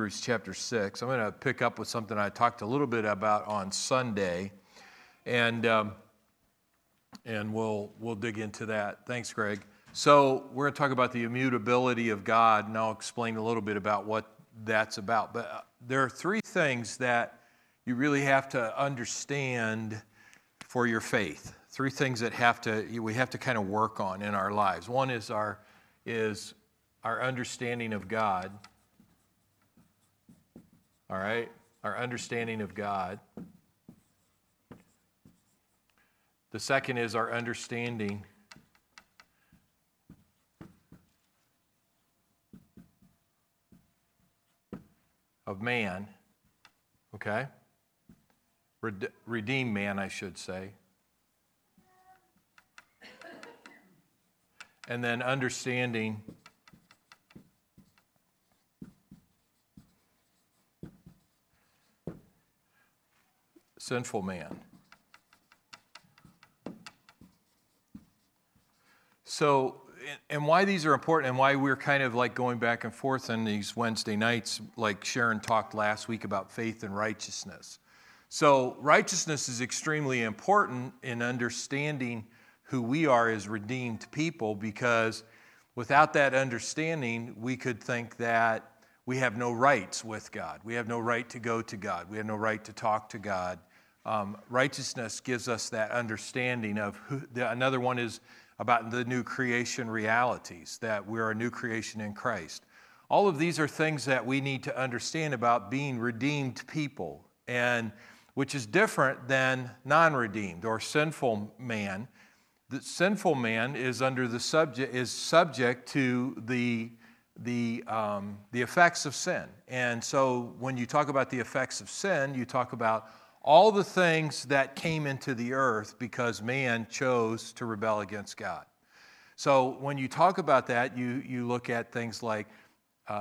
Hebrews chapter 6. I'm going to pick up with something I talked a little bit about on Sunday, and we'll dig into that. Thanks, Greg. So we're going to talk about the immutability of God, and I'll explain a little bit about what that's about. But there are three things that you really have to understand for your faith. Three things that we have to kind of work on in our lives. One is our understanding of God. All right? Our understanding of God. The second is our understanding of man, okay? Redeemed man, I should say. And then understanding sinful man. So, and why these are important and why we're kind of like going back and forth on these Wednesday nights, like Sharon talked last week about faith and righteousness. So righteousness is extremely important in understanding who we are as redeemed people, because without that understanding, we could think that we have no rights with God. We have no right to go to God. We have no right to talk to God. Righteousness gives us that understanding of who. Another one is about the new creation realities, that we're a new creation in Christ. All of these are things that we need to understand about being redeemed people, and which is different than non-redeemed or sinful man. The sinful man is subject to the effects of sin. And so when you talk about the effects of sin, you talk about all the things that came into the earth because man chose to rebel against God. So when you talk about that, you look at things like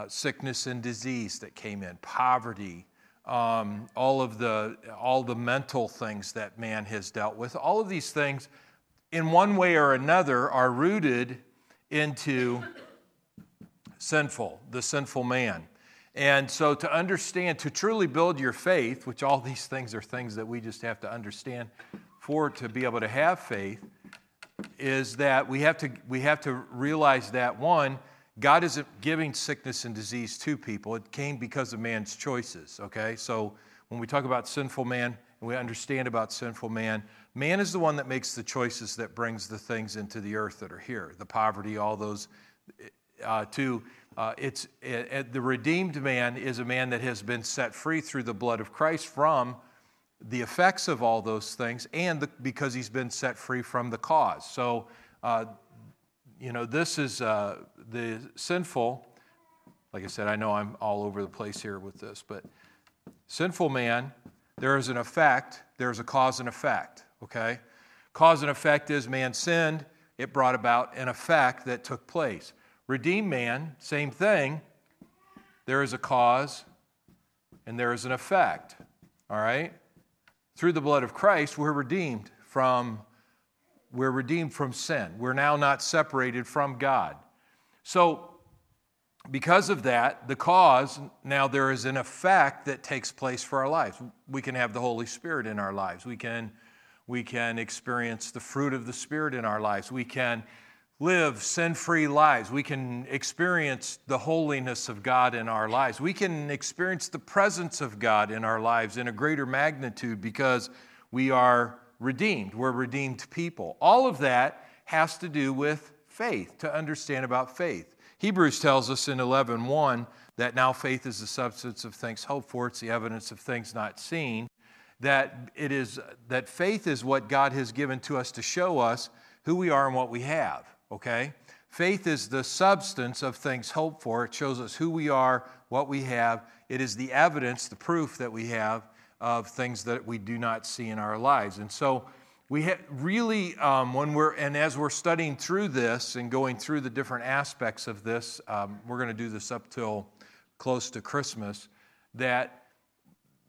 sickness and disease that came in, poverty, all the mental things that man has dealt with. All of these things, in one way or another, are rooted into the sinful man. And so to understand, to truly build your faith, which all these things are things that we just have to understand for to be able to have faith, is that we have to realize that, one, God isn't giving sickness and disease to people. It came because of man's choices, okay? So when we talk about sinful man, and we understand about sinful man, man is the one that makes the choices that brings the things into the earth that are here, the poverty, all those. The redeemed man is a man that has been set free through the blood of Christ from the effects of all those things, and because he's been set free from the cause. So, this is the sinful. Like I said, I know I'm all over the place here with this, but sinful man, there is an effect. There is a cause and effect. Okay, cause and effect is man sinned. It brought about an effect that took place. Redeemed man, same thing. There is a cause and there is an effect, all right? Through the blood of Christ, we're redeemed from sin. We're now not separated from God. So because of that, the cause, now there is an effect that takes place for our lives. We can have the Holy Spirit in our lives. We can experience the fruit of the Spirit in our lives. We can live sin-free lives. We can experience the holiness of God in our lives. We can experience the presence of God in our lives in a greater magnitude because we are redeemed. We're redeemed people. All of that has to do with faith, to understand about faith. Hebrews tells us in 11:1 that now faith is the substance of things hoped for, it's the evidence of things not seen, that faith is what God has given to us to show us who we are and what we have. Okay? Faith is the substance of things hoped for. It shows us who we are, what we have. It is the evidence, the proof that we have of things that we do not see in our lives. And so we really, as we're studying through this and going through the different aspects of this, we're going to do this up till close to Christmas, that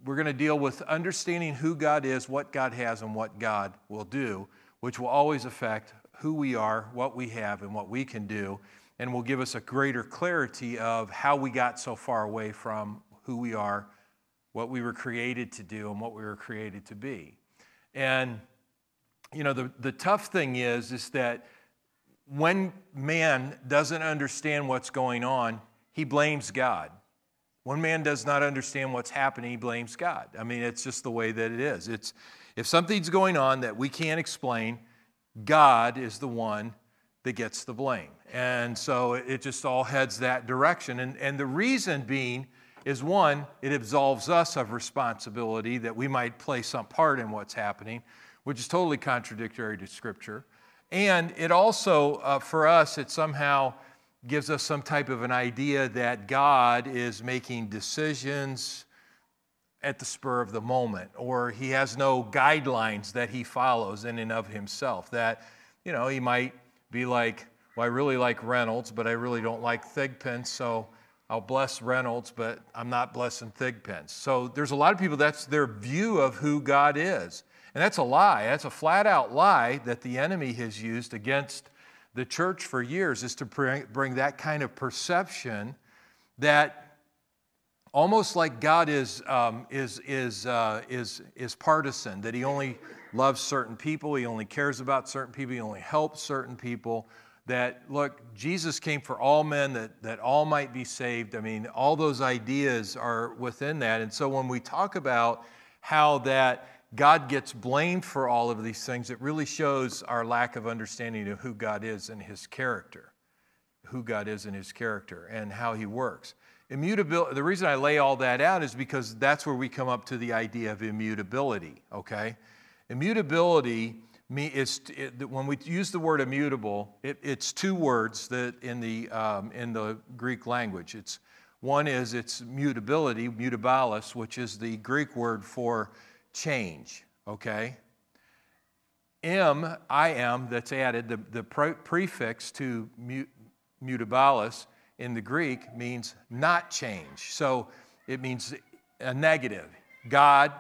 we're going to deal with understanding who God is, what God has, and what God will do, which will always affect who we are, what we have, and what we can do, and will give us a greater clarity of how we got so far away from who we are, what we were created to do, and what we were created to be. And, you know, the tough thing is that when man doesn't understand what's going on, he blames God. When man does not understand what's happening, he blames God. I mean, it's just the way that it is. It's if something's going on that we can't explain, God is the one that gets the blame. And so it just all heads that direction. And the reason being is, one, it absolves us of responsibility that we might play some part in what's happening, which is totally contradictory to Scripture. And it also, for us, it somehow gives us some type of an idea that God is making decisions at the spur of the moment, or he has no guidelines that he follows in and of himself. That, you know, he might be like, well, I really like Reynolds, but I really don't like Thigpen, so I'll bless Reynolds, but I'm not blessing Thigpen. So there's a lot of people, that's their view of who God is. And that's a lie. That's a flat-out lie that the enemy has used against the church for years, is to bring that kind of perception that almost like God is partisan, that he only loves certain people, he only cares about certain people, he only helps certain people, that, look, Jesus came for all men, that all might be saved. I mean, all those ideas are within that. And so when we talk about how that God gets blamed for all of these things, it really shows our lack of understanding of who God is and his character, and how he works. Immutability, the reason I lay all that out is because that's where we come up to the idea of immutability, okay? Immutability is, when we use the word immutable, it's two words that in the Greek language. One is its mutability, mutabilis, which is the Greek word for change, okay? I am, that's added, the prefix to mutabilis in the Greek means not change. So it means a negative. God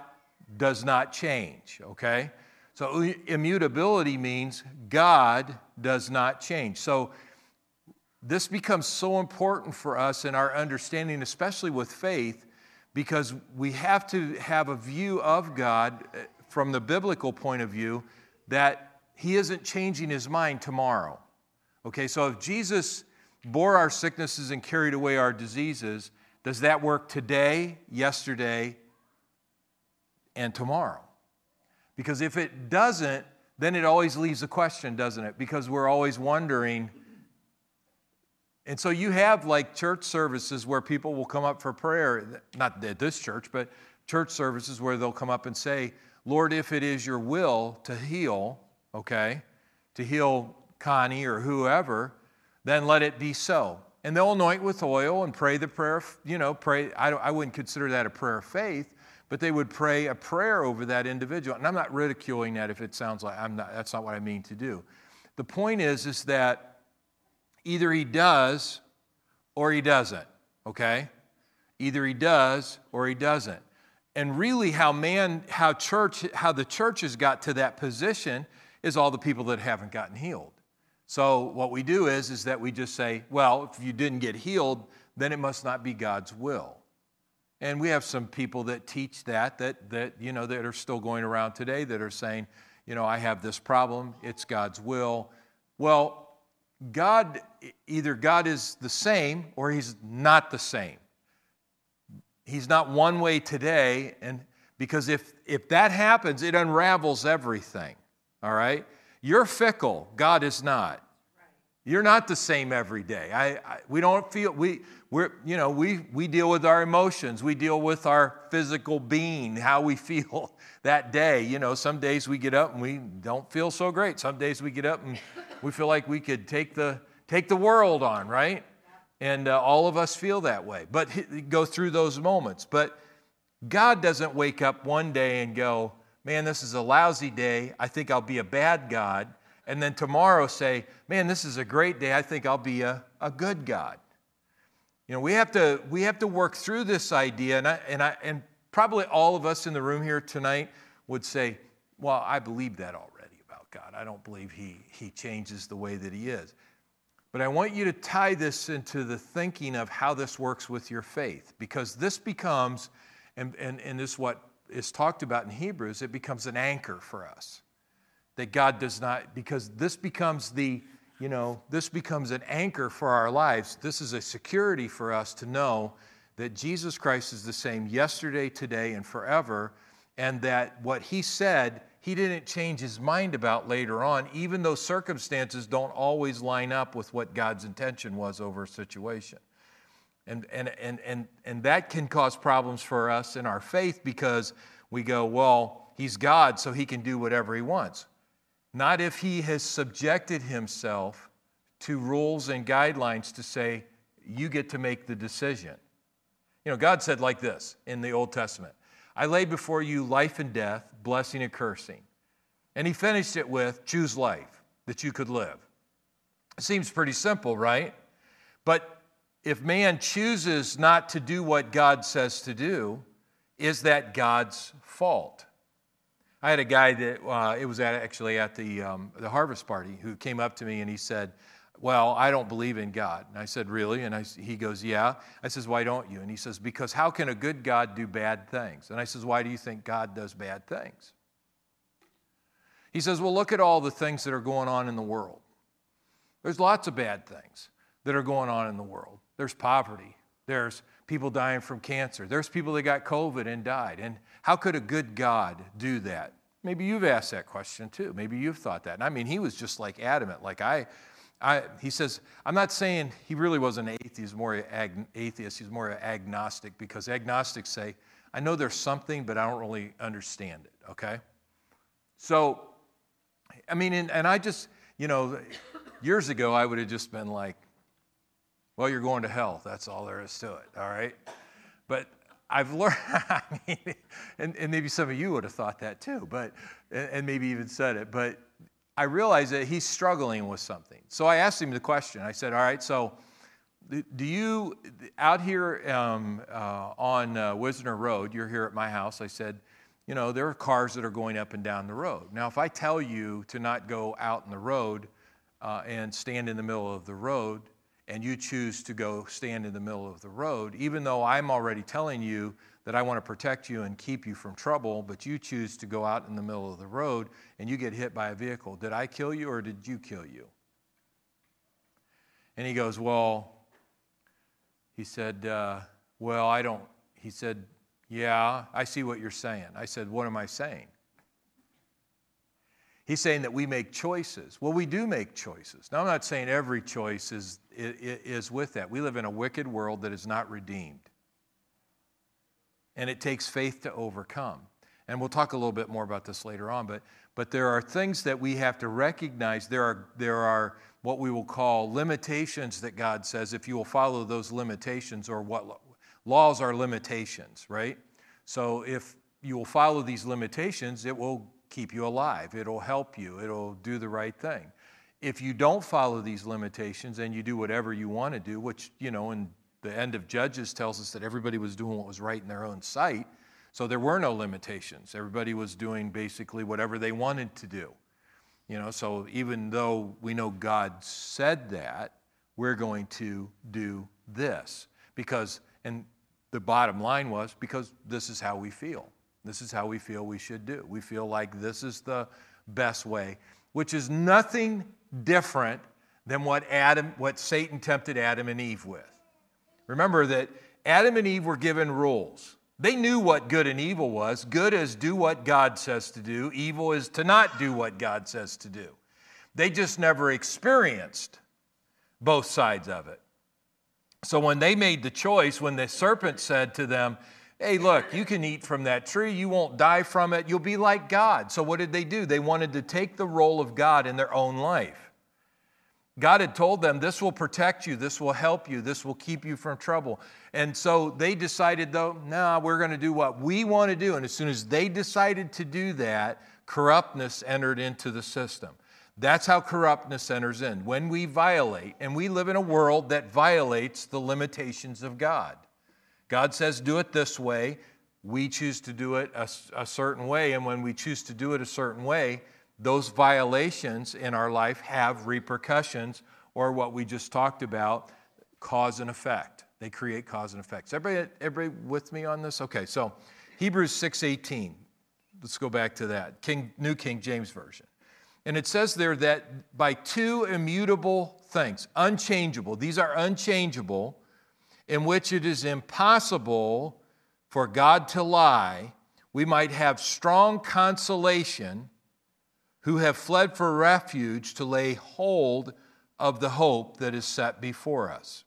does not change, okay? So immutability means God does not change. So this becomes so important for us in our understanding, especially with faith, because we have to have a view of God from the biblical point of view that he isn't changing his mind tomorrow. Okay, so if Jesus bore our sicknesses and carried away our diseases, does that work today, yesterday, and tomorrow? Because if it doesn't, then it always leaves a question, doesn't it? Because we're always wondering. And so you have like church services where people will come up for prayer, not at this church, but church services where they'll come up and say, Lord, if it is your will to heal, okay, to heal Connie or whoever, then let it be so. And they'll anoint with oil and pray the prayer, you know, pray. I wouldn't consider that a prayer of faith, but they would pray a prayer over that individual. And I'm not ridiculing that if it sounds like that's not what I mean to do. The point is that either he does or he doesn't, okay? Either he does or he doesn't. And really how the church has got to that position is all the people that haven't gotten healed. So what we do is that we just say, well, if you didn't get healed, then it must not be God's will. And we have some people that teach that you know, that are still going around today that are saying, you know, I have this problem, it's God's will. Well, God, either God is the same or he's not the same. He's not one way today, and because if that happens, it unravels everything, all right? You're fickle, God is not. You're not the same every day. We don't feel, we deal with our emotions, we deal with our physical being, how we feel that day. You know, some days we get up and we don't feel so great. Some days we get up and we feel like we could take the world on, right? And all of us feel that way. But go through those moments. But God doesn't wake up one day and go, man, this is a lousy day. I think I'll be a bad God. And then tomorrow say, man, this is a great day. I think I'll be a good God. You know, we have to work through this idea. And probably all of us in the room here tonight would say, well, I believe that already. God, I don't believe he changes the way that he is. But I want you to tie this into the thinking of how this works with your faith, because this becomes, and this is what is talked about in Hebrews, it becomes an anchor for us. That God does not, because this becomes the, you know, this becomes an anchor for our lives. This is a security for us to know that Jesus Christ is the same yesterday, today, and forever, and that what he said, he didn't change his mind about later on, even though circumstances don't always line up with what God's intention was over a situation. And that can cause problems for us in our faith, because we go, well, he's God, so he can do whatever he wants. Not if he has subjected himself to rules and guidelines to say, you get to make the decision. You know, God said like this in the Old Testament, I lay before you life and death, blessing and cursing. And he finished it with, choose life, that you could live. It seems pretty simple, right? But if man chooses not to do what God says to do, is that God's fault? I had a guy that, it was actually at the harvest party, who came up to me and he said, well, I don't believe in God. And I said, really? And he goes, yeah. I says, why don't you? And he says, because how can a good God do bad things? And I says, why do you think God does bad things? He says, well, look at all the things that are going on in the world. There's lots of bad things that are going on in the world. There's poverty. There's people dying from cancer. There's people that got COVID and died. And how could a good God do that? Maybe you've asked that question too. Maybe you've thought that. And I mean, he was just like adamant. Like he says, I'm not saying he really wasn't an atheist. He's more an atheist. He's more agnostic, because agnostics say, I know there's something, but I don't really understand it. Okay. So, I mean, and I just, you know, years ago, I would have just been like, well, you're going to hell. That's all there is to it. All right. But I've learned, I mean, and maybe some of you would have thought that too, but, and maybe even said it, but I realized that he's struggling with something. So I asked him the question. I said, all right, so do you, out here on Wisner Road, you're here at my house, I said, you know, there are cars that are going up and down the road. Now, if I tell you to not go out in the road and stand in the middle of the road, and you choose to go stand in the middle of the road, even though I'm already telling you that I want to protect you and keep you from trouble, but you choose to go out in the middle of the road and you get hit by a vehicle. Did I kill you or did you kill you? And he goes, well, he said, well, I don't. He said, yeah, I see what you're saying. I said, what am I saying? He's saying that we make choices. Well, we do make choices. Now, I'm not saying every choice is with that. We live in a wicked world that is not redeemed. And it takes faith to overcome. And we'll talk a little bit more about this later on, but there are things that we have to recognize. There are what we will call limitations that God says, if you will follow those limitations, or what laws are limitations, right? So if you will follow these limitations, it will keep you alive. It'll help you. It'll do the right thing. If you don't follow these limitations and you do whatever you want to do, which, you know, in the end of Judges tells us that everybody was doing what was right in their own sight, so there were no limitations. Everybody was doing basically whatever they wanted to do. You know, so even though we know God said that, we're going to do this because, and the bottom line was, because this is how we feel. This is how we feel we should do. We feel like this is the best way, which is nothing different than what Satan tempted Adam and Eve with. Remember that Adam and Eve were given rules. They knew what good and evil was. Good is do what God says to do. Evil is to not do what God says to do. They just never experienced both sides of it. So when they made the choice, when the serpent said to them, hey, look, you can eat from that tree. You won't die from it. You'll be like God. So what did they do? They wanted to take the role of God in their own life. God had told them, this will protect you. This will help you. This will keep you from trouble. And so they decided, though, nah, we're going to do what we want to do. And as soon as they decided to do that, corruptness entered into the system. That's how corruptness enters in. When we violate, and we live in a world that violates the limitations of God. God says, do it this way. We choose to do it a certain way. And when we choose to do it a certain way, those violations in our life have repercussions or what we just talked about, cause and effect. They create cause and effects. Everybody with me on this? Okay, so Hebrews 6:18. Let's go back to that, New King James Version. And it says there that by two immutable things, unchangeable, these are unchangeable, in which it is impossible for God to lie, we might have strong consolation who have fled for refuge to lay hold of the hope that is set before us.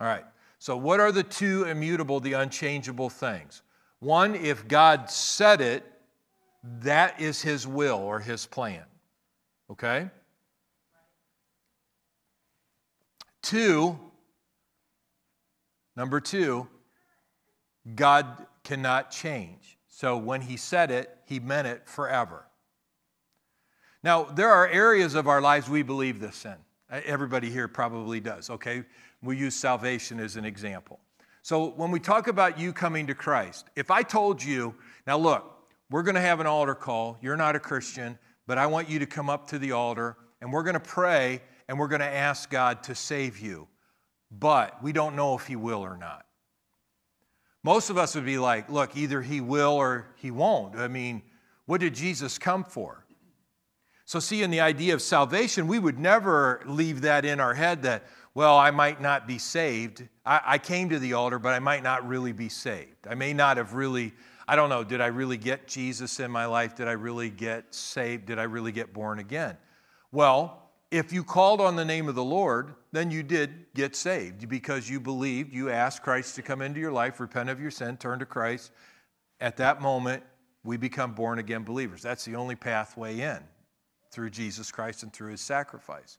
All right, so what are the two immutable, the unchangeable things? One, if God said it, that is his will or his plan. Okay? Number two, God cannot change. So when he said it, he meant it forever. Now, there are areas of our lives we believe this in. Everybody here probably does, okay? We use salvation as an example. So when we talk about you coming to Christ, if I told you, now look, we're going to have an altar call. You're not a Christian, but I want you to come up to the altar, and we're going to pray, and we're going to ask God to save you. But we don't know if he will or not. Most of us would be like, look, either he will or he won't. I mean, what did Jesus come for? So see, in the idea of salvation, we would never leave that in our head that, well, I might not be saved. I came to the altar, but I might not really be saved. I may not have really... I don't know, did I really get Jesus in my life? Did I really get saved? Did I really get born again? Well, if you called on the name of the Lord, then you did get saved because you believed, you asked Christ to come into your life, repent of your sin, turn to Christ. At that moment, we become born again believers. That's the only pathway in, through Jesus Christ and through his sacrifice.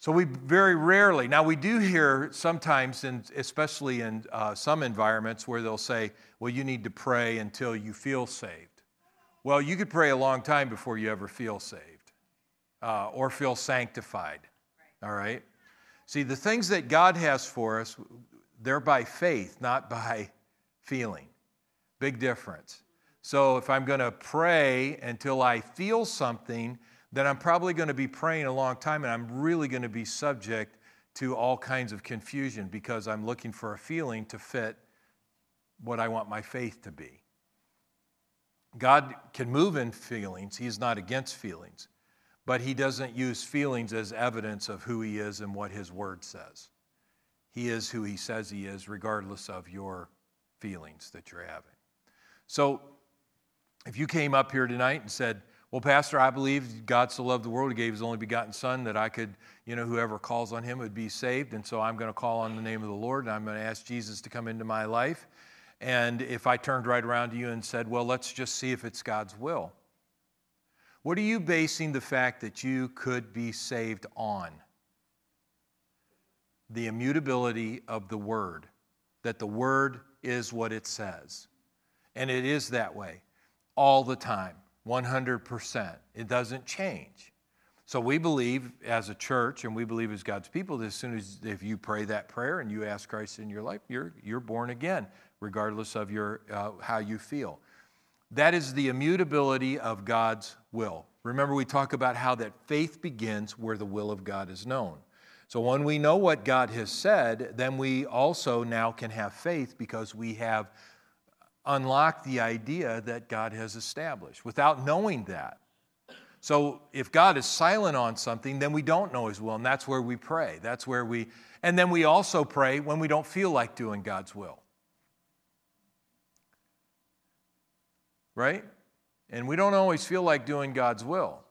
So we very rarely, now we do hear sometimes, especially in some environments where they'll say, well, you need to pray until you feel saved. Well, you could pray a long time before you ever feel saved or feel sanctified, all right? See, the things that God has for us, they're by faith, not by feeling. Big difference. So if I'm going to pray until I feel something, then I'm probably going to be praying a long time, and I'm really going to be subject to all kinds of confusion because I'm looking for a feeling to fit what I want my faith to be. God can move in feelings. He's not against feelings, but he doesn't use feelings as evidence of who he is and what his word says. He is who he says he is, regardless of your feelings that you're having. So if you came up here tonight and said, well, Pastor, I believe God so loved the world, he gave his only begotten son that I could, whoever calls on him would be saved. And so I'm going to call on the name of the Lord, and I'm going to ask Jesus to come into my life. And if I turned right around to you and said, well, let's just see if it's God's will. What are you basing the fact that you could be saved on? The immutability of the word, that the word is what it says. And it is that way all the time. 100%. It doesn't change. So we believe as a church, and we believe as God's people, that as soon as if you pray that prayer and you ask Christ in your life, you're born again, regardless of your how you feel. That is the immutability of God's will. Remember, we talk about how that faith begins where the will of God is known. So when we know what God has said, then we also now can have faith because we have unlock the idea that God has established without knowing that. So if God is silent on something, then we don't know his will, and that's where we pray. And then we also pray when we don't feel like doing God's will. Right? And we don't always feel like doing God's will.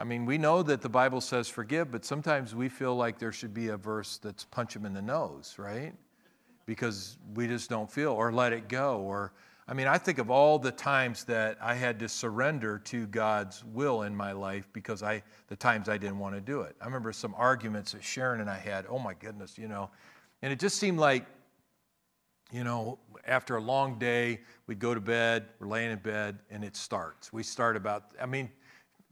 I mean, we know that the Bible says forgive, but sometimes we feel like there should be a verse that's punch him in the nose, right? Because we just don't feel, or let it go. I think of all the times that I had to surrender to God's will in my life because the times I didn't want to do it. I remember some arguments that Sharon and I had, oh my goodness, and it just seemed like, after a long day, we'd go to bed, we're laying in bed, and it starts. We start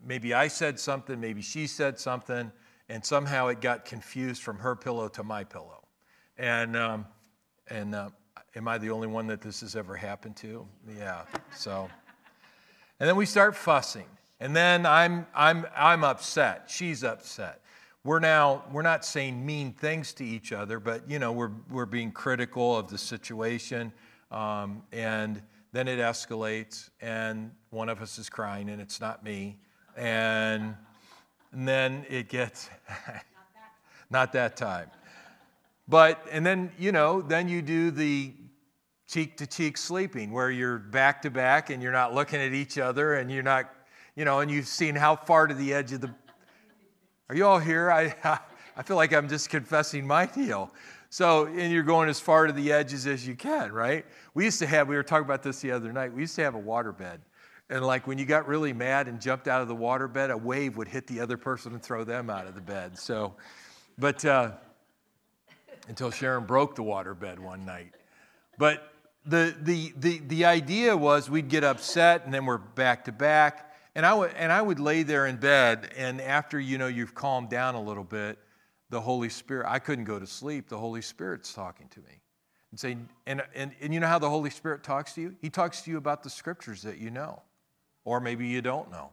maybe I said something, maybe she said something, and somehow it got confused from her pillow to my pillow. And am I the only one that this has ever happened to? Yeah. So, and then we start fussing, and then I'm upset. She's upset. We're not saying mean things to each other, but you know, we're being critical of the situation, and then it escalates, and one of us is crying, and it's not me, and then it gets not that time, but and then you know, then you do the cheek to cheek sleeping where you're back to back and you're not looking at each other and you're not, you know, and you've seen how far to the edge of the. Are you all here? I feel like I'm just confessing my deal. So, and you're going as far to the edges as you can, right? We were talking about this the other night, we used to have a waterbed. And like when you got really mad and jumped out of the waterbed, a wave would hit the other person and throw them out of the bed. So, but until Sharon broke the waterbed one night. But the idea was we'd get upset and then we're back to back. And I would lay there in bed, and after, you know, you've calmed down a little bit, the Holy Spirit, I couldn't go to sleep. The Holy Spirit's talking to me and saying, and you know how the Holy Spirit talks to you? He talks to you about the scriptures that you know, or maybe you don't know.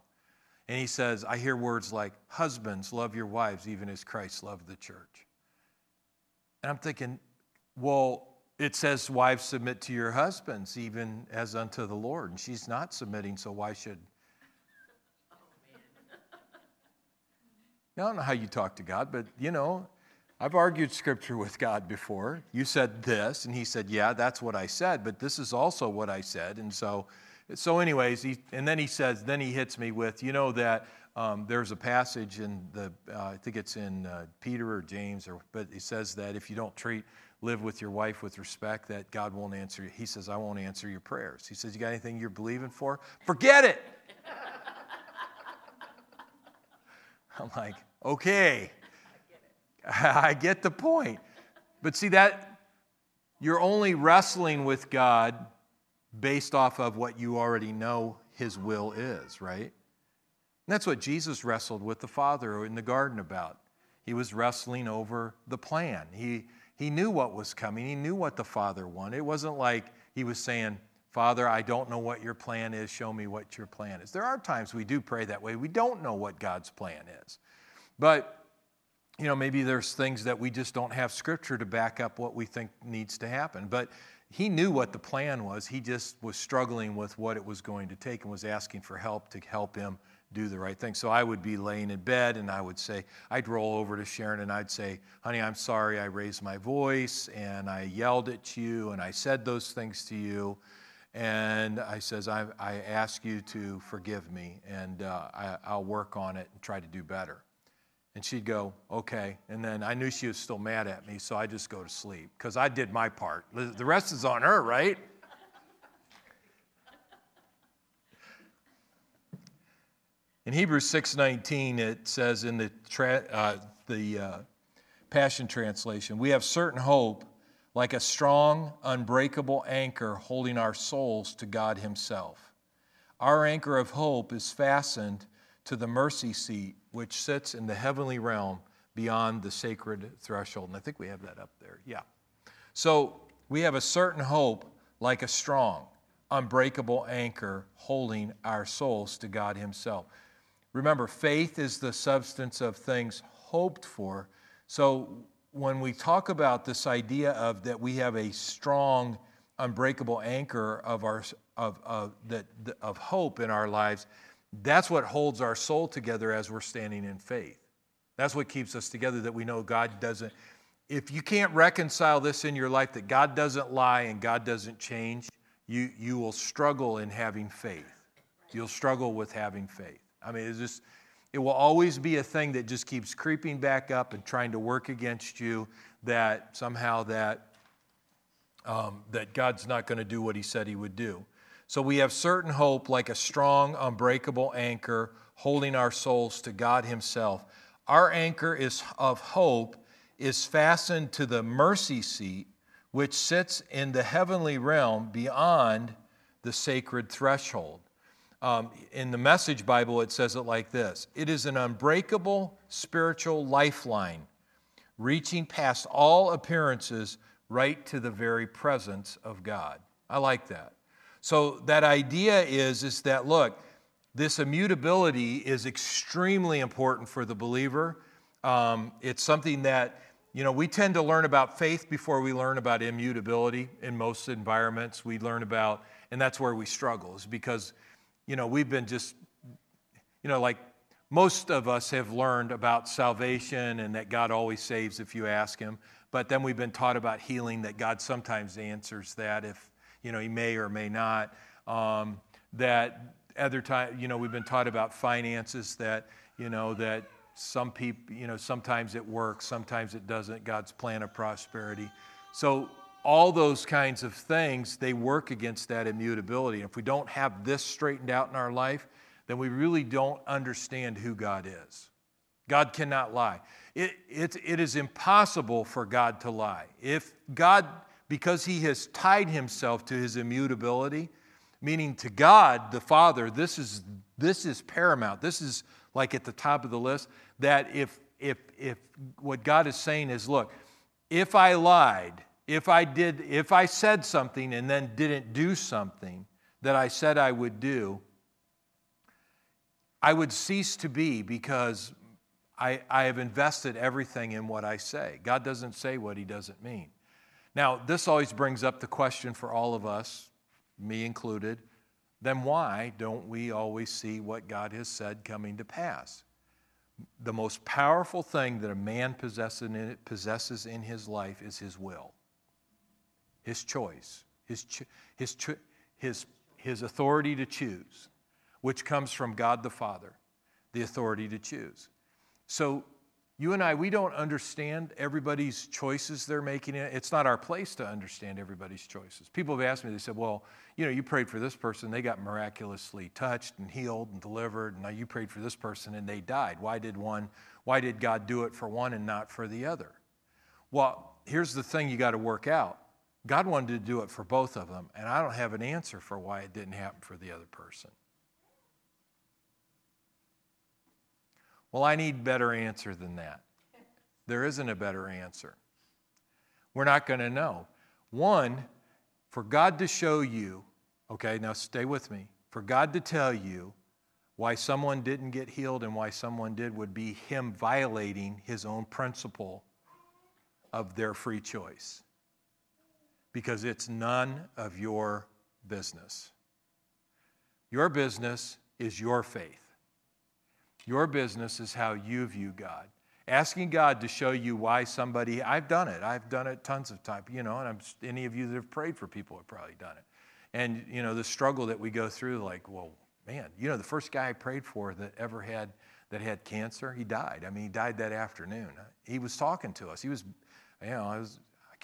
And he says, I hear words like, husbands, love your wives, even as Christ loved the church. And I'm thinking, well, it says, wives, submit to your husbands, even as unto the Lord. And she's not submitting, so why should... I don't know how you talk to God, but, you know, I've argued scripture with God before. You said this, and he said, yeah, that's what I said, but this is also what I said. And so anyways, then he hits me with, you know that there's a passage in the, I think it's in Peter or James, but he says that if you don't live with your wife with respect, that God won't answer you. He says, I won't answer your prayers. He says, you got anything you're believing for? Forget it. I'm like, okay, I get the point. But see that, you're only wrestling with God based off of what you already know His will is, right? And that's what Jesus wrestled with the Father in the garden about. He was wrestling over the plan. He knew what was coming. He knew what the Father wanted. It wasn't like He was saying, Father, I don't know what your plan is. Show me what your plan is. There are times we do pray that way. We don't know what God's plan is. But, you know, maybe there's things that we just don't have scripture to back up what we think needs to happen. But He knew what the plan was. He just was struggling with what it was going to take and was asking for help to help Him do the right thing. So I would be laying in bed and I'd roll over to Sharon and I'd say, honey, I'm sorry I raised my voice and I yelled at you and I said those things to you. And I says, I ask you to forgive me, and I'll work on it and try to do better. And she'd go, okay. And then I knew she was still mad at me, so I just go to sleep because I did my part. The rest is on her, right? In Hebrews 6:19, it says in the Passion Translation, we have certain hope, like a strong, unbreakable anchor holding our souls to God Himself. Our anchor of hope is fastened to the mercy seat, which sits in the heavenly realm beyond the sacred threshold. And I think we have that up there. Yeah. So we have a certain hope, like a strong, unbreakable anchor holding our souls to God Himself. Remember, faith is the substance of things hoped for. So when we talk about this idea of that we have a strong, unbreakable anchor of hope in our lives, that's what holds our soul together as we're standing in faith. That's what keeps us together, that we know God doesn't. If you can't reconcile this in your life, that God doesn't lie and God doesn't change, you will struggle in having faith. You'll struggle with having faith. I mean, it's just... it will always be a thing that just keeps creeping back up and trying to work against you, that somehow that God's not going to do what He said He would do. So we have certain hope, like a strong, unbreakable anchor holding our souls to God Himself. Our anchor is of hope is fastened to the mercy seat, which sits in the heavenly realm beyond the sacred threshold. In the Message Bible, it says it like this. It is an unbreakable spiritual lifeline, reaching past all appearances right to the very presence of God. I like that. So that idea is that, look, this immutability is extremely important for the believer. It's something that, you know, we tend to learn about faith before we learn about immutability in most environments. We learn about, and that's where we struggle, is because, you know, we've been just, you know, like most of us have learned about salvation and that God always saves if you ask him. But then we've been taught about healing, that God sometimes answers that if, you know, he may or may not. That other time, you know, we've been taught about finances, that, you know, that some people, you know, sometimes it works, sometimes it doesn't, God's plan of prosperity. So all those kinds of things, they work against that immutability. And if we don't have this straightened out in our life, then we really don't understand who God is. God cannot lie. It is impossible for God to lie. If God, because he has tied himself to his immutability, meaning to God the Father, this is paramount. This is like at the top of the list, that if what God is saying is, look, if I lied, if I said something and then didn't do something that I said I would do, I would cease to be, because I have invested everything in what I say. God doesn't say what he doesn't mean. Now, this always brings up the question for all of us, me included, then why don't we always see what God has said coming to pass? The most powerful thing that a man possesses in his life is his will, his choice, his authority to choose, which comes from God the Father, the authority to choose. So you and I, we don't understand everybody's choices they're making. It's not our place to understand everybody's choices. People have asked me, they said, well, you know, you prayed for this person, they got miraculously touched and healed and delivered, and now you prayed for this person and they died. Why did God do it for one and not for the other? Well, here's the thing you got to work out. God wanted to do it for both of them, and I don't have an answer for why it didn't happen for the other person. Well, I need a better answer than that. There isn't a better answer. We're not going to know. One, for God to show you, okay, now stay with me, for God to tell you why someone didn't get healed and why someone did would be him violating his own principle of their free choice, because it's none of your business. Your business is your faith. Your business is how you view God. Asking God to show you why somebody, I've done it tons of times, you know, and any of you that have prayed for people have probably done it. And, you know, the struggle that we go through, like, well, man, you know, the first guy I prayed for that had cancer, he died. I mean, he died that afternoon. He was talking to us. He was, you know, I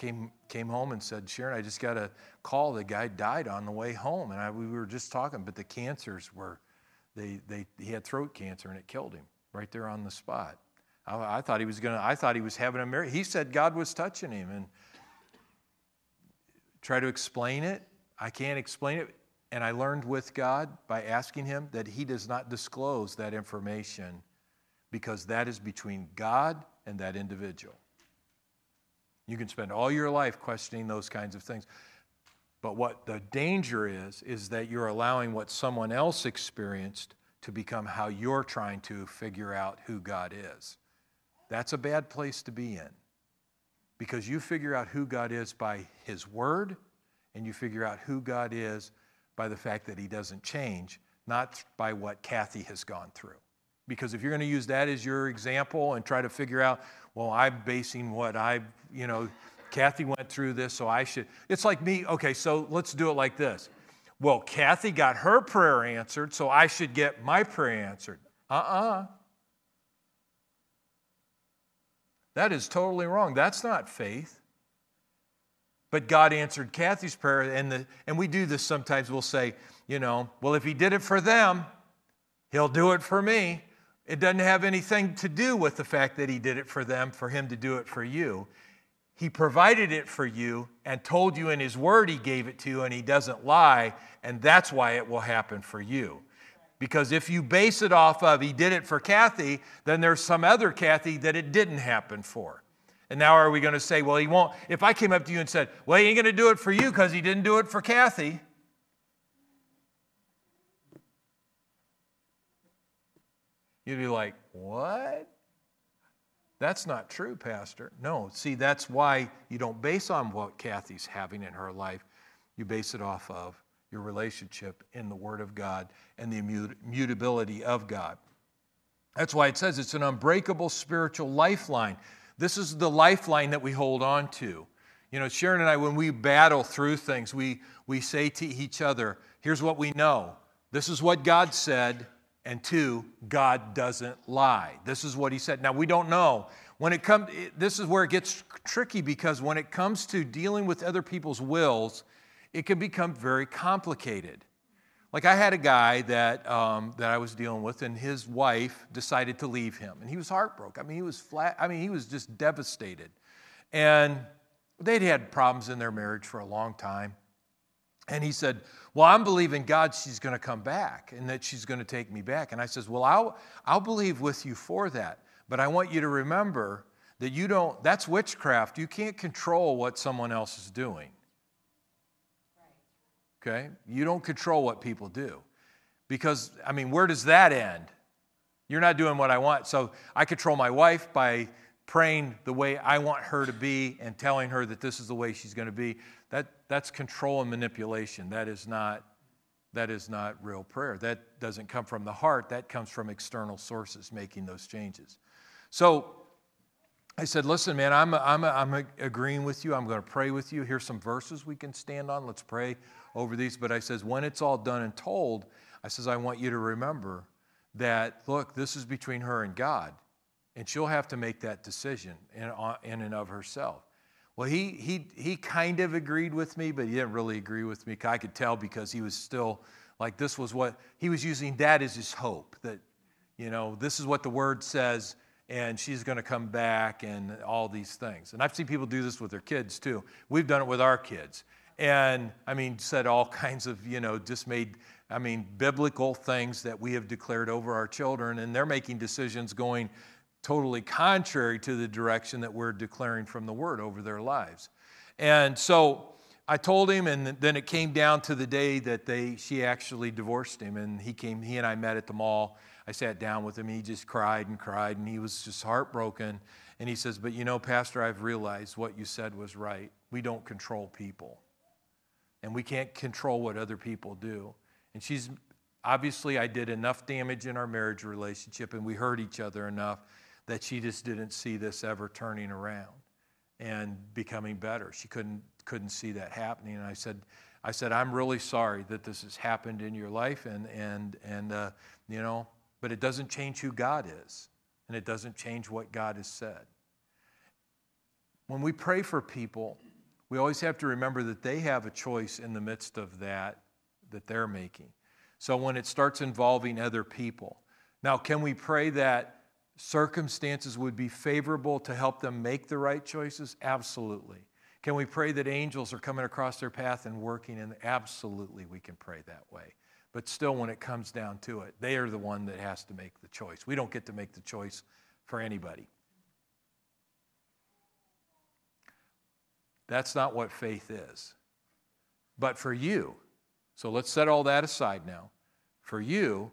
came home and said, Sharon, I just got a call. The guy died on the way home. And we were just talking, but the cancers were, he had throat cancer and it killed him right there on the spot. I thought he was having a miracle. He said God was touching him, and try to explain it. I can't explain it. And I learned with God by asking him that he does not disclose that information, because that is between God and that individual. You can spend all your life questioning those kinds of things. But what the danger is that you're allowing what someone else experienced to become how you're trying to figure out who God is. That's a bad place to be in, because you figure out who God is by his word, and you figure out who God is by the fact that he doesn't change, not by what Kathy has gone through. Because if you're going to use that as your example and try to figure out, well, I'm basing what I've, you know, Kathy went through this, so I should. It's like me, okay, so let's do it like this. Well, Kathy got her prayer answered, so I should get my prayer answered. That is totally wrong. That's not faith. But God answered Kathy's prayer, and we do this sometimes. We'll say, you know, well, if he did it for them, he'll do it for me. It doesn't have anything to do with the fact that he did it for them, for him to do it for you. He provided it for you and told you in his word he gave it to you, and he doesn't lie, and that's why it will happen for you. Because if you base it off of he did it for Kathy, then there's some other Kathy that it didn't happen for. And now are we going to say, well, he won't. If I came up to you and said, well, he ain't going to do it for you because he didn't do it for Kathy. You'd be like, what? That's not true, Pastor. No, see, that's why you don't base on what Kathy's having in her life. You base it off of your relationship in the Word of God and the immutability of God. That's why it says it's an unbreakable spiritual lifeline. This is the lifeline that we hold on to. You know, Sharon and I, when we battle through things, we say to each other, here's what we know. This is what God said, and two, God doesn't lie. This is what he said. Now, we don't know. This is where it gets tricky, because when it comes to dealing with other people's wills, it can become very complicated. Like, I had a guy that I was dealing with, and his wife decided to leave him, and he was heartbroken. I mean, he was flat. I mean, he was just devastated, and they'd had problems in their marriage for a long time. And he said, well, I'm believing God she's going to come back and that she's going to take me back. And I says, well, I'll believe with you for that. But I want you to remember that that's witchcraft. You can't control what someone else is doing. Right. Okay? You don't control what people do. Because, I mean, where does that end? You're not doing what I want. So I control my wife by praying the way I want her to be and telling her that this is the way she's going to be. That's control and manipulation. That is not real prayer. That doesn't come from the heart. That comes from external sources making those changes. So I said, listen, man, I'm agreeing with you. I'm going to pray with you. Here's some verses we can stand on. Let's pray over these. But I says, when it's all done and told, I says, I want you to remember that, look, this is between her and God. And she'll have to make that decision in and of herself. Well, he kind of agreed with me, but he didn't really agree with me. I could tell, because he was still like, this was what he was using. That is his hope, that, you know, this is what the Word says, and she's going to come back, and all these things. And I've seen people do this with their kids too. We've done it with our kids, and I mean, said all kinds of, you know, just made, I mean, biblical things that we have declared over our children, and they're making decisions going totally contrary to the direction that we're declaring from the Word over their lives. And so I told him, and then it came down to the day that she actually divorced him, and he and I met at the mall. I sat down with him, and he just cried and cried, and he was just heartbroken. And he says, but you know, Pastor, I've realized what you said was right. We don't control people, and we can't control what other people do. And she's obviously, I did enough damage in our marriage relationship, and we hurt each other enough that she just didn't see this ever turning around and becoming better. She couldn't see that happening. And I said, I'm really sorry that this has happened in your life, and you know, but it doesn't change who God is, and it doesn't change what God has said. When we pray for people, we always have to remember that they have a choice in the midst of that they're making. So when it starts involving other people, now can we pray that circumstances would be favorable to help them make the right choices? Absolutely. Can we pray that angels are coming across their path and working? And absolutely, we can pray that way. But still, when it comes down to it, they are the one that has to make the choice. We don't get to make the choice for anybody. That's not what faith is. But for you, so let's set all that aside now. For you,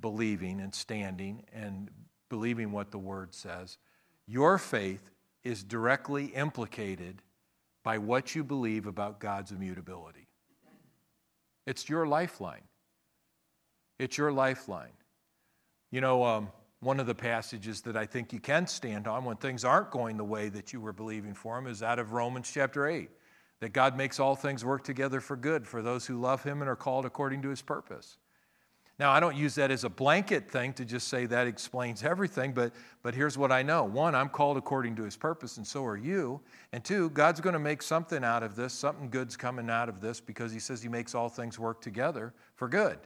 believing and standing and believing what the Word says, your faith is directly implicated by what you believe about God's immutability. It's your lifeline. It's your lifeline. You know, one of the passages that I think you can stand on when things aren't going the way that you were believing for them is out of Romans chapter 8, that God makes all things work together for good for those who love Him and are called according to His purpose. Now, I don't use that as a blanket thing to just say that explains everything, but here's what I know. One, I'm called according to His purpose, and so are you. And two, God's going to make something out of this. Something good's coming out of this, because He says He makes all things work together for good.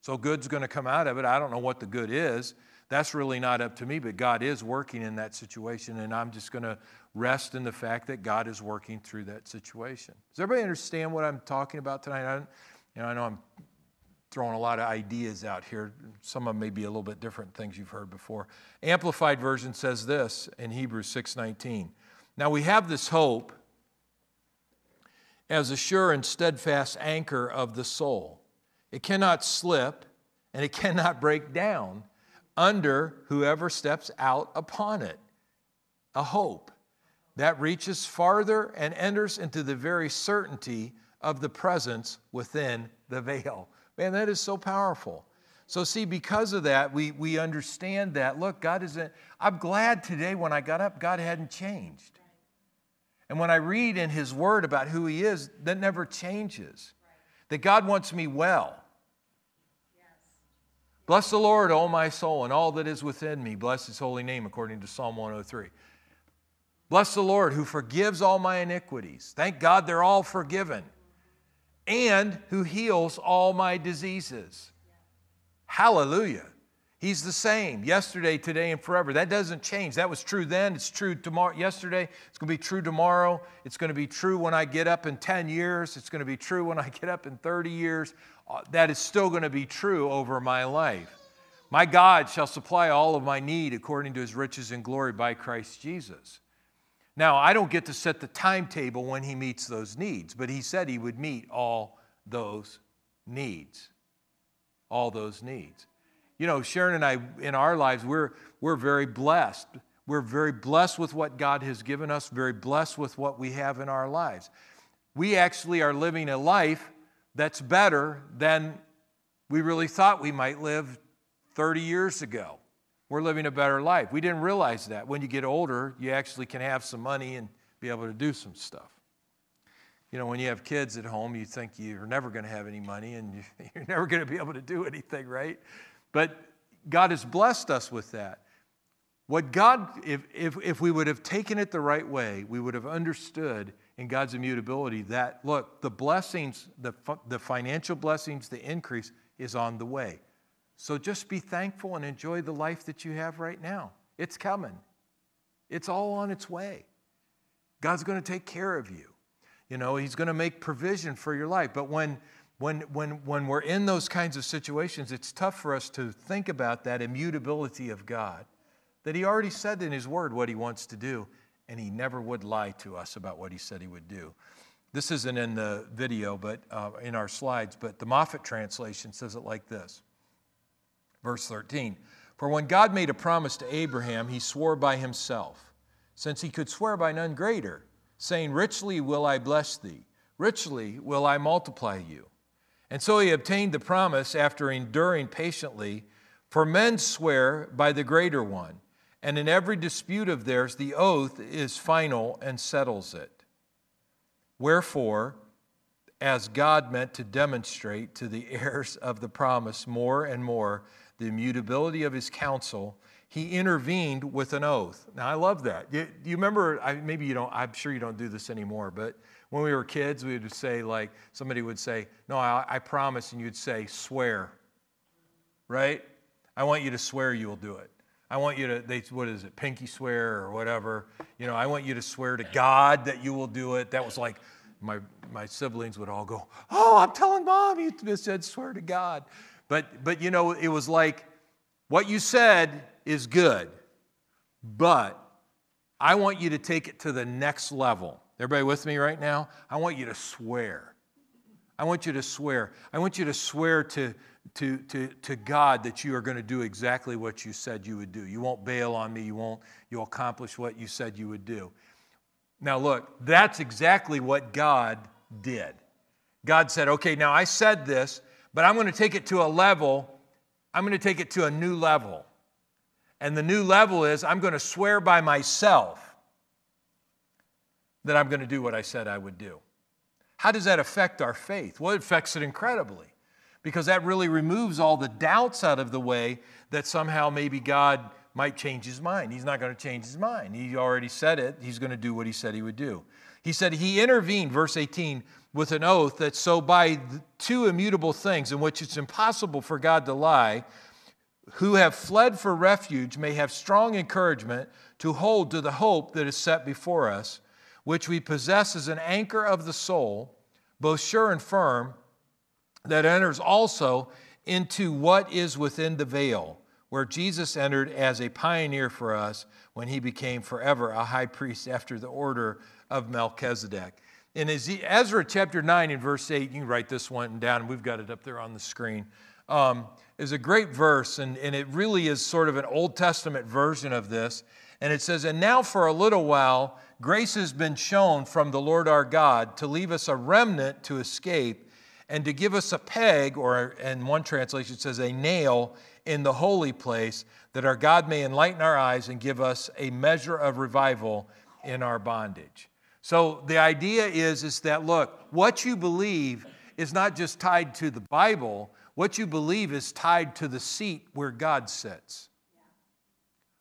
So good's going to come out of it. I don't know what the good is. That's really not up to me, but God is working in that situation, and I'm just going to rest in the fact that God is working through that situation. Does everybody understand what I'm talking about tonight? I know I'm throwing a lot of ideas out here. Some of them may be a little bit different, things you've heard before. Amplified Version says this in Hebrews 6:19. Now we have this hope as a sure and steadfast anchor of the soul. It cannot slip, and it cannot break down under whoever steps out upon it. a hope that reaches farther and enters into the very certainty of the presence within the veil. Man, that is so powerful. So see, because of that, we understand that. Look, God isn't, I'm glad today when I got up, God hadn't changed. And when I read in His Word about who He is, that never changes. That God wants me well. Bless the Lord, O my soul, and all that is within me. Bless His holy name, according to Psalm 103. Bless the Lord, who forgives all my iniquities. Thank God they're all forgiven. And who heals all my diseases. Hallelujah. He's the same yesterday, today, and forever. That doesn't change. That was true then. It's true tomorrow. Yesterday, it's going to be true tomorrow. It's going to be true when I get up in 10 years. It's going to be true when I get up in 30 years. That is still going to be true over my life. My God shall supply all of my need according to His riches and glory by Christ Jesus. Now, I don't get to set the timetable when He meets those needs, but He said He would meet all those needs. All those needs. You know, Sharon and I, in our lives, we're very blessed. We're very blessed with what God has given us, very blessed with what we have in our lives. We actually are living a life that's better than we really thought we might live 30 years ago. We're living a better life. We didn't realize that. When you get older, you actually can have some money and be able to do some stuff. You know, when you have kids at home, you think you're never going to have any money and you're never going to be able to do anything, right? But God has blessed us with that. What God, if we would have taken it the right way, we would have understood in God's immutability that, look, the blessings, the financial blessings, the increase is on the way. So just be thankful and enjoy the life that you have right now. It's coming. It's all on its way. God's going to take care of you. You know, He's going to make provision for your life. But when we're in those kinds of situations, it's tough for us to think about that immutability of God, that He already said in His Word what He wants to do, and He never would lie to us about what He said He would do. This isn't in the video, but in our slides, but the Moffat translation says it like this. Verse 13, for when God made a promise to Abraham, He swore by Himself, since He could swear by none greater, saying, richly will I bless thee, richly will I multiply you. And so He obtained the promise after enduring patiently, for men swear by the greater one, and in every dispute of theirs the oath is final and settles it. Wherefore, as God meant to demonstrate to the heirs of the promise more and more the immutability of His counsel, He intervened with an oath. Now, I love that. You remember, maybe you don't, I'm sure you don't do this anymore, but when we were kids, we would say, like, somebody would say, no, I promise, and you'd say, swear, right? I want you to swear you will do it. I want you to, what is it, pinky swear or whatever. You know, I want you to swear to God that you will do it. That was like, my siblings would all go, oh, I'm telling Mom, you said swear to God. But you know, it was like, what you said is good, but I want you to take it to the next level. Everybody with me right now? I want you to swear. I want you to swear. I want you to swear to God that you are going to do exactly what you said you would do. You won't bail on me. You'll accomplish what you said you would do. Now look, that's exactly what God did. God said, okay, now I said this, but I'm going to take it to a level. I'm going to take it to a new level. And the new level is I'm going to swear by myself that I'm going to do what I said I would do. How does that affect our faith? Well, it affects it incredibly, because that really removes all the doubts out of the way that somehow maybe God might change His mind. He's not going to change His mind. He already said it. He's going to do what He said He would do. He said He intervened, verse 18, with an oath that so by two immutable things in which it's impossible for God to lie, who have fled for refuge may have strong encouragement to hold to the hope that is set before us, which we possess as an anchor of the soul, both sure and firm, that enters also into what is within the veil, where Jesus entered as a pioneer for us when He became forever a high priest after the order of Melchizedek. In Ezra chapter 9 and verse 8, you can write this one down. We've got it up there on the screen. Is a great verse, and it really is sort of an Old Testament version of this. And it says, and now for a little while, grace has been shown from the Lord our God to leave us a remnant to escape and to give us a peg, or in one translation it says a nail, in the holy place, that our God may enlighten our eyes and give us a measure of revival in our bondage. So the idea is that, look, what you believe is not just tied to the Bible. What you believe is tied to the seat where God sits.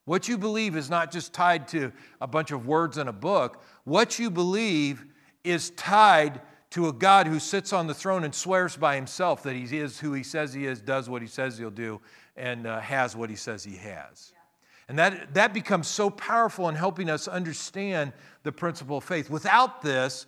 What you believe is not just tied to a bunch of words in a book. What you believe is tied to a God who sits on the throne and swears by himself that he is who he says he is, does what he says he'll do, and has what he says he has. And that becomes so powerful in helping us understand the principle of faith. Without this,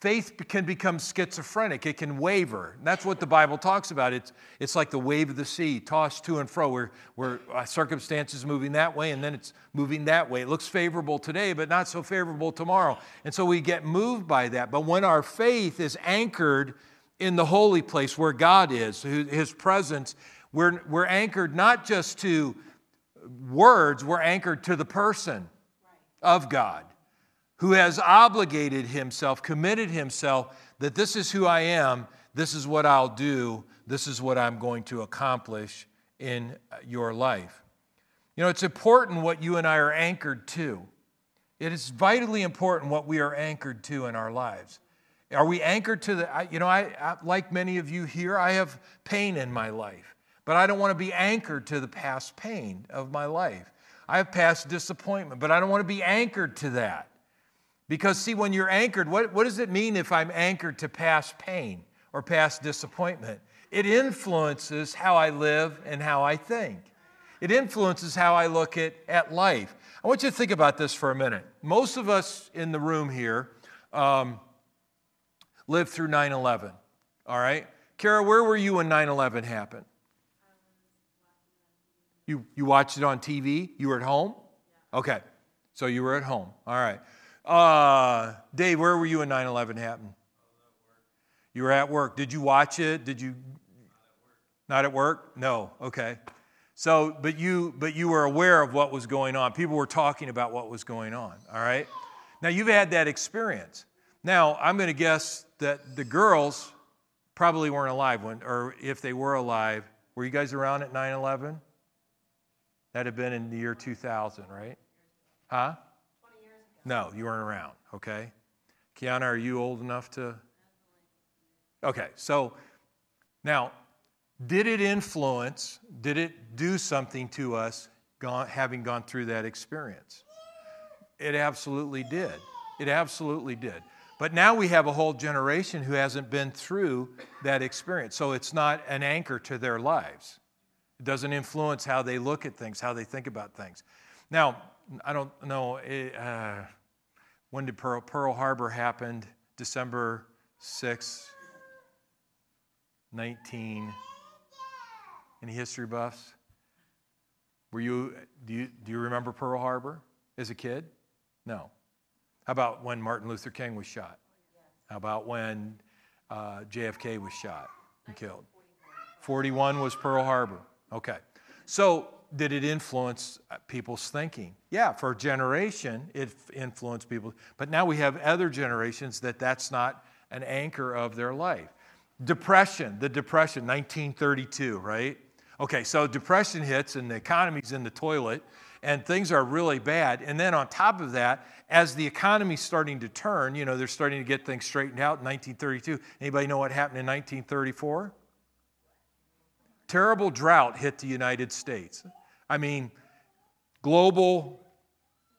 faith can become schizophrenic. It can waver. And that's what the Bible talks about. It's like the wave of the sea, tossed to and fro, where circumstances moving that way, and then it's moving that way. It looks favorable today, but not so favorable tomorrow. And so we get moved by that. But when our faith is anchored in the holy place where God is, his presence, we're anchored not just to words, we're anchored to the person of God, who has obligated himself, committed himself, that this is who I am, this is what I'll do, this is what I'm going to accomplish in your life. You know, it's important what you and I are anchored to. It is vitally important what we are anchored to in our lives. Are we anchored to the, you know, I like many of you here, I have pain in my life, but I don't want to be anchored to the past pain of my life. I have past disappointment, but I don't want to be anchored to that. Because, see, when you're anchored, what does it mean if I'm anchored to past pain or past disappointment? It influences how I live and how I think. It influences how I look at life. I want you to think about this for a minute. Most of us in the room here lived through 9/11, all right? Kara, where were you when 9/11 happened? You watched it on TV? You were at home? Okay, so you were at home, all right. Dave, where were you when 9/11 happened? You were at work. Did you watch it? Did you? Not at work. Not at work? No. Okay. So, but you were aware of what was going on. People were talking about what was going on. All right. Now you've had that experience. Now I'm going to guess that the girls probably weren't alive when, or if they were alive, were you guys around at 9/11? That'd have been in the year 2000, right? Huh? No, you weren't around, okay? Kiana, are you old enough to? Okay, so now, did it influence, did it do something to us having gone through that experience? It absolutely did. It absolutely did. But now we have a whole generation who hasn't been through that experience, so it's not an anchor to their lives. It doesn't influence how they look at things, how they think about things. Now, I don't know, when did Pearl Harbor happen? December 6, 19. Any history buffs? Do you remember Pearl Harbor as a kid? No. How about when Martin Luther King was shot? How about when JFK was shot and killed? 41 was Pearl Harbor. Okay. So, did it influence people's thinking? Yeah, for a generation, it influenced people. But now we have other generations that's not an anchor of their life. Depression, 1932, right? Okay, so depression hits and the economy's in the toilet and things are really bad. And then on top of that, as the economy's starting to turn, you know, they're starting to get things straightened out in 1932. Anybody know what happened in 1934? Terrible drought hit the United States. I mean, global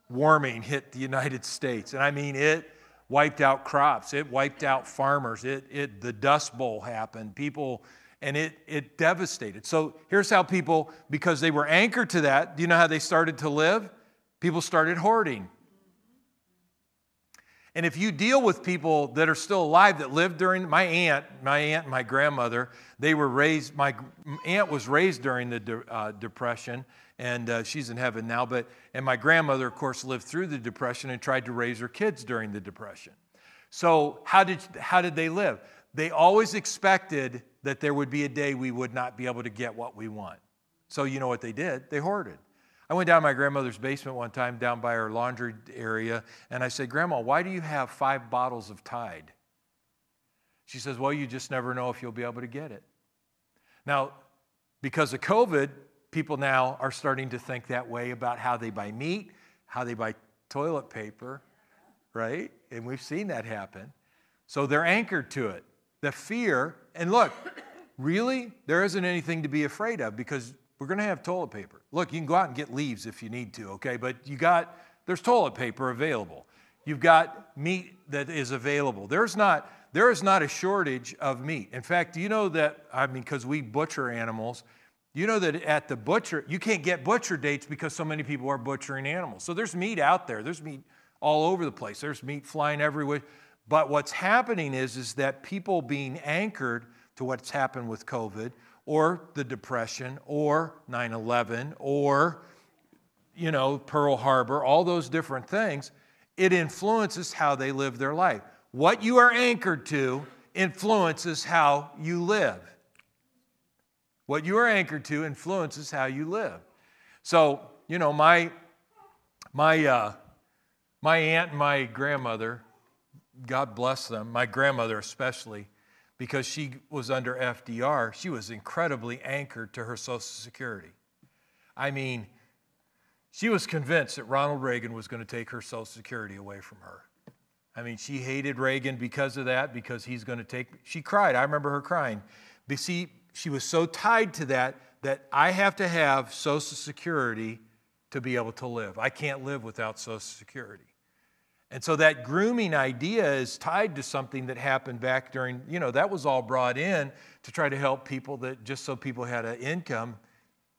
warming hit the United States. And I mean, it wiped out crops. It wiped out farmers. The Dust Bowl happened. People, and it devastated. So here's how people, because they were anchored to that, do you know how they started to live? People started hoarding. And if you deal with people that are still alive that lived during, my aunt and my grandmother, they were raised, my aunt was raised during the Depression, and she's in heaven now, and my grandmother, of course, lived through the Depression and tried to raise her kids during the Depression. So how did they live? They always expected that there would be a day we would not be able to get what we want. So you know what they did? They hoarded. I went down to my grandmother's basement one time down by her laundry area, and I said, "Grandma, why do you have 5 bottles of Tide?" She says, "Well, you just never know if you'll be able to get it." Now, because of COVID, people now are starting to think that way about how they buy meat, how they buy toilet paper, right? And we've seen that happen. So they're anchored to it. The fear, and look, really, there isn't anything to be afraid of because we're going to have toilet paper. Look, you can go out and get leaves if you need to, okay? But there's toilet paper available. You've got meat that is available. There is not a shortage of meat. In fact, do you know that, because we butcher animals, you know that at the butcher, you can't get butcher dates because so many people are butchering animals. So there's meat out there. There's meat all over the place. There's meat flying everywhere. But what's happening is that people being anchored to what's happened with COVID or the Depression or 9/11 or, Pearl Harbor, all those different things, it influences how they live their life. What you are anchored to influences how you live. What you are anchored to influences how you live. So, my aunt and my grandmother, God bless them, my grandmother especially, because she was under FDR, she was incredibly anchored to her Social Security. She was convinced that Ronald Reagan was going to take her Social Security away from her. She hated Reagan because of that, because he's going to take... She cried. I remember her crying. But see, she was so tied to that I have to have Social Security to be able to live. I can't live without Social Security. And so that grooming idea is tied to something that happened back during... that was all brought in to try to help people that just so people had an income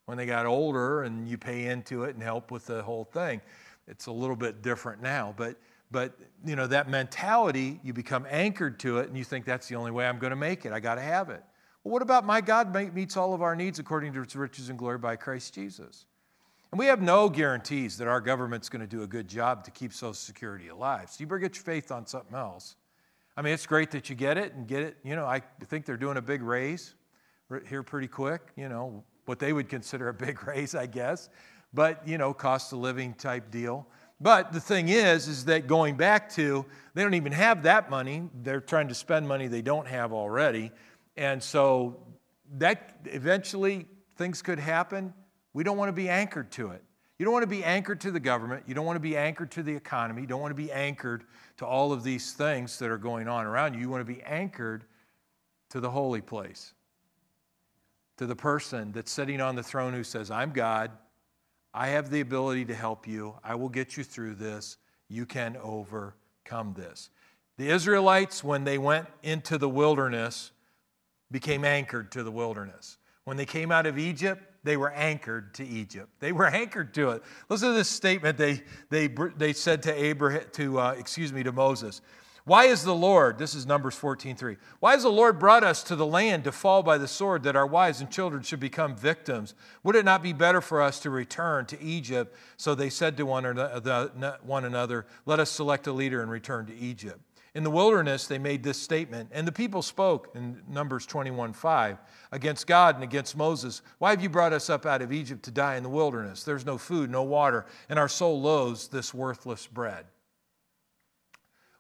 when they got older, and you pay into it and help with the whole thing. It's a little bit different now, But that mentality, you become anchored to it, and you think that's the only way I'm going to make it. I got to have it. Well, what about my God meets all of our needs according to His riches and glory by Christ Jesus? And we have no guarantees that our government's going to do a good job to keep Social Security alive. So you better get your faith on something else. It's great that you get it. I think they're doing a big raise here pretty quick. What they would consider a big raise, I guess. But, cost of living type deal. But the thing is that going back to, they don't even have that money. They're trying to spend money they don't have already. And so that eventually things could happen. We don't want to be anchored to it. You don't want to be anchored to the government. You don't want to be anchored to the economy. You don't want to be anchored to all of these things that are going on around you. You want to be anchored to the holy place, to the person that's sitting on the throne who says, "I'm God. I have the ability to help you. I will get you through this. You can overcome this." The Israelites, when they went into the wilderness, became anchored to the wilderness. When they came out of Egypt, they were anchored to Egypt. They were anchored to it. Listen to this statement they said to to Moses. "Why is the Lord," this is Numbers 14:3, "why has the Lord brought us to the land to fall by the sword, that our wives and children should become victims? Would it not be better for us to return to Egypt?" So they said to one another, "Let us select a leader and return to Egypt." In the wilderness, they made this statement, and the people spoke in Numbers 21:5 against God and against Moses. "Why have you brought us up out of Egypt to die in the wilderness? There's no food, no water, and our soul loathes this worthless bread."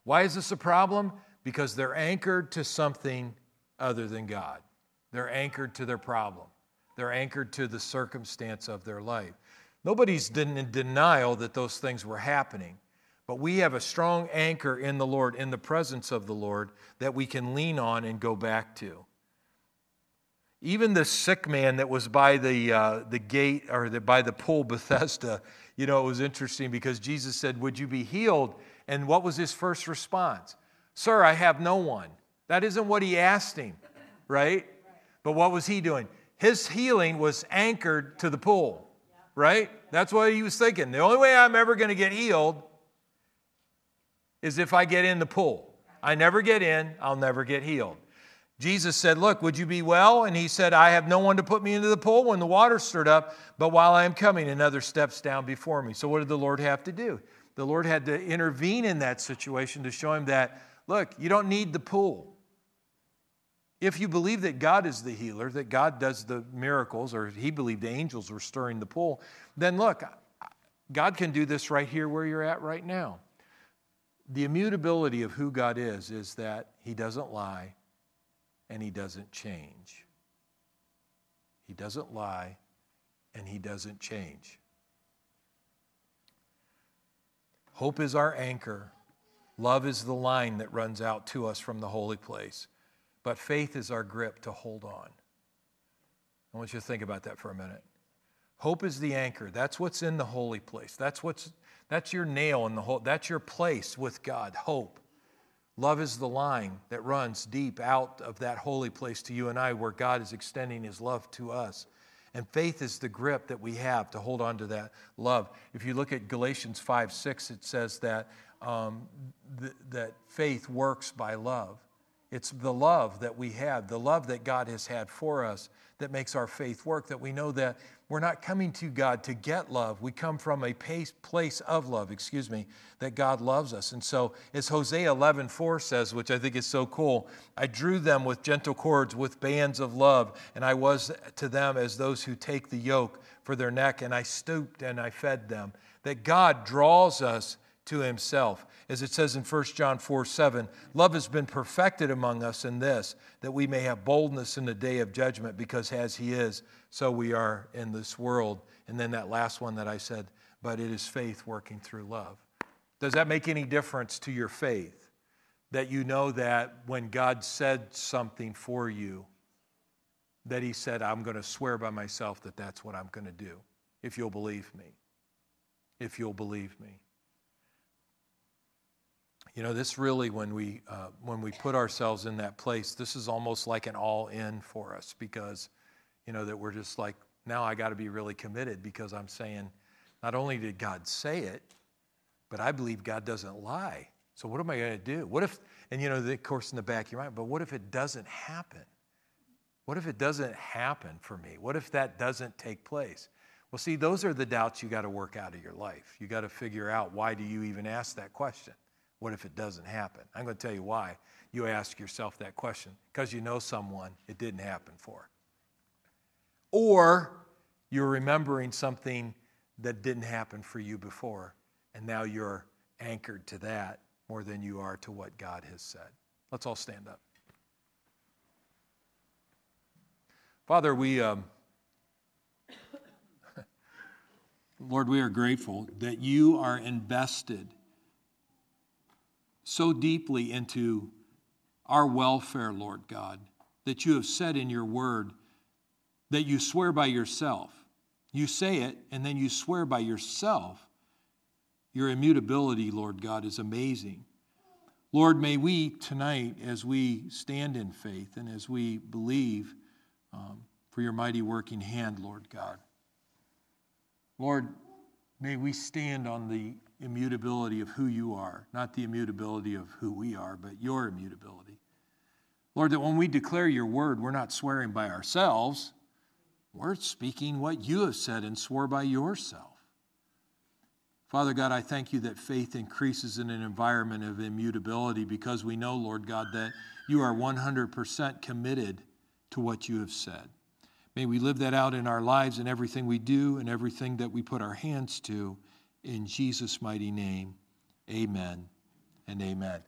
Why is this a problem? Because they're anchored to something other than God. They're anchored to their problem. They're anchored to the circumstance of their life. Nobody's in denial that those things were happening. But we have a strong anchor in the Lord, in the presence of the Lord, that we can lean on and go back to. Even the sick man that was by the gate, or by the pool Bethesda, it was interesting because Jesus said, "Would you be healed?" And what was his first response? "Sir, I have no one." That isn't what he asked him, right? But what was he doing? His healing was anchored to the pool, right? That's what he was thinking. The only way I'm ever going to get healed is if I get in the pool. I never get in, I'll never get healed. Jesus said, "Look, would you be well?" And he said, "I have no one to put me into the pool when the water stirred up, but while I am coming, another steps down before me." So what did the Lord have to do? The Lord had to intervene in that situation to show him that, look, you don't need the pool. If you believe that God is the healer, that God does the miracles, or he believed the angels were stirring the pool, then look, God can do this right here where you're at right now. The immutability of who God is that he doesn't lie and he doesn't change. He doesn't lie and he doesn't change. Hope is our anchor. Love is the line that runs out to us from the holy place. But faith is our grip to hold on. I want you to think about that for a minute. Hope is the anchor. That's what's in the holy place. That's your nail in the hole. That's your place with God, hope. Love is the line that runs deep out of that holy place to you and I, where God is extending his love to us. And faith is the grip that we have to hold on to that love. If you look at Galatians 5:6, it says that, that faith works by love. It's the love that we have, the love that God has had for us, that makes our faith work, that we know that we're not coming to God to get love. We come from a place of love, that God loves us. And so as Hosea 11:4 says, which I think is so cool, I drew them with gentle cords, with bands of love, and I was to them as those who take the yoke for their neck, and I stooped and I fed them. That God draws us to himself. As it says in 1 John 4:7, love has been perfected among us in this, that we may have boldness in the day of judgment, because as he is, so we are in this world. And then that last one that I said, but it is faith working through love. Does that make any difference to your faith? That you know that when God said something for you, that he said, I'm going to swear by myself that that's what I'm going to do, if you'll believe me. If you'll believe me. You know, this really, when we put ourselves in that place, this is almost like an all-in for us, because, you know, that we're just like, now I got to be really committed, because I'm saying, not only did God say it, but I believe God doesn't lie. So what am I going to do? What if, and you know, of course in the back of your mind, but what if it doesn't happen? What if it doesn't happen for me? What if that doesn't take place? Well, see, those are the doubts you got to work out of your life. You got to figure out, why do you even ask that question? What if it doesn't happen? I'm going to tell you why you ask yourself that question. Because you know someone it didn't happen for. Or you're remembering something that didn't happen for you before, and now you're anchored to that more than you are to what God has said. Let's all stand up. Father, Lord, we are grateful that you are invested so deeply into our welfare, Lord God, that you have said in your word that you swear by yourself. You say it, and then you swear by yourself. Your immutability, Lord God, is amazing. Lord, may we tonight, as we stand in faith and as we believe for your mighty working hand, Lord God, Lord, may we stand on the immutability of who you are, not the immutability of who we are, but your immutability. Lord, that when we declare your word, we're not swearing by ourselves. We're speaking what you have said and swore by yourself. Father God, I thank you that faith increases in an environment of immutability, because we know, Lord God, that you are 100% committed to what you have said. May we live that out in our lives and everything we do and everything that we put our hands to. In Jesus' mighty name, amen and amen.